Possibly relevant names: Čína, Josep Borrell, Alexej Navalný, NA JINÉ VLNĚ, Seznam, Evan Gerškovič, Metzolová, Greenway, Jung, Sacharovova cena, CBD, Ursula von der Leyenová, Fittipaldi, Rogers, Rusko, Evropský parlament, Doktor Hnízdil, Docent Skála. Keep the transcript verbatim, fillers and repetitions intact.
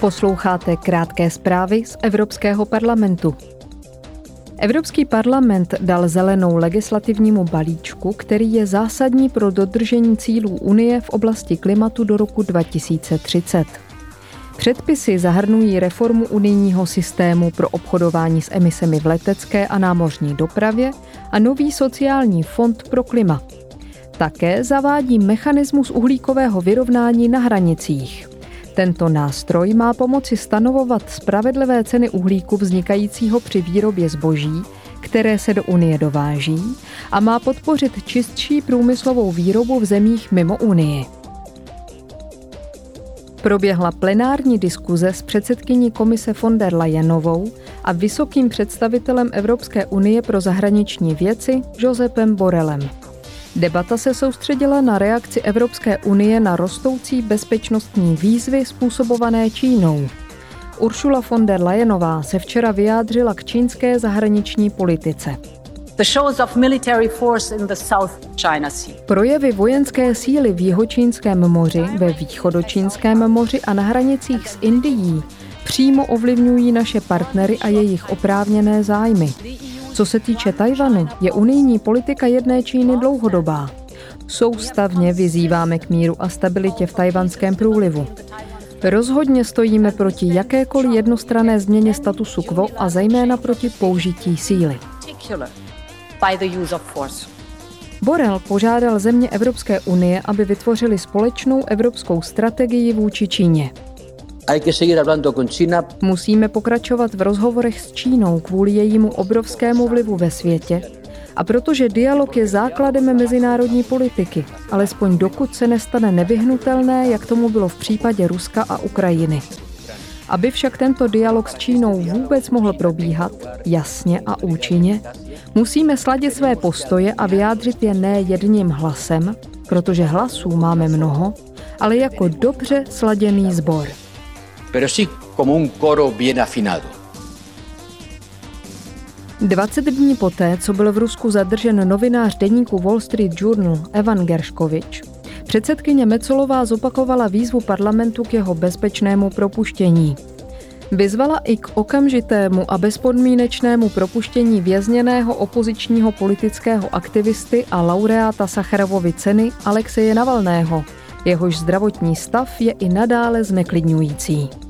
Posloucháte krátké zprávy z Evropského parlamentu. Evropský parlament dal zelenou legislativnímu balíčku, který je zásadní pro dodržení cílů Unie v oblasti klimatu do roku dva tisíce třicet. Předpisy zahrnují reformu unijního systému pro obchodování s emisemi v letecké a námořní dopravě a nový sociální fond pro klima. Také zavádí mechanismus uhlíkového vyrovnání na hranicích. Tento nástroj má pomoci stanovovat spravedlivé ceny uhlíku vznikajícího při výrobě zboží, které se do Unie dováží, a má podpořit čistší průmyslovou výrobu v zemích mimo Unii. Proběhla plenární diskuze s předsedkyní komise von der Leyenovou a vysokým představitelem Evropské unie pro zahraniční věci Josepem Borrellem. Debata se soustředila na reakci Evropské unie na rostoucí bezpečnostní výzvy způsobované Čínou. Ursula von der Leyenová se včera vyjádřila k čínské zahraniční politice. Projevy vojenské síly v Jihočínském moři, ve Východočínském moři a na hranicích s Indií přímo ovlivňují naše partnery a jejich oprávněné zájmy. Co se týče Tajvanu, je unijní politika jedné Číny dlouhodobá. Soustavně vyzýváme k míru a stabilitě v tajvanském průlivu. Rozhodně stojíme proti jakékoliv jednostranné změně statusu quo a zejména proti použití síly. Borrell požádal země Evropské unie, aby vytvořili společnou evropskou strategii vůči Číně. Musíme pokračovat v rozhovorech s Čínou kvůli jejímu obrovskému vlivu ve světě a protože dialog je základem mezinárodní politiky, alespoň dokud se nestane nevyhnutelné, jak tomu bylo v případě Ruska a Ukrajiny. Aby však tento dialog s Čínou vůbec mohl probíhat jasně a účinně, musíme sladit své postoje a vyjádřit je ne jedním hlasem, protože hlasů máme mnoho, ale jako dobře sladěný sbor. Pero sí como un coro bien afinado. dvacet dní poté, co byl v Rusku zadržen novinář deníku Wall Street Journal Evan Gerškovič, předsedkyně Metzolová zopakovala výzvu parlamentu k jeho bezpečnému propuštění. Vyzvala i k okamžitému a bezpodmínečnému propuštění vězněného opozičního politického aktivisty a laureáta Sacharovovy ceny Alexeje Navalného. Jehož zdravotní stav je i nadále zneklidňující.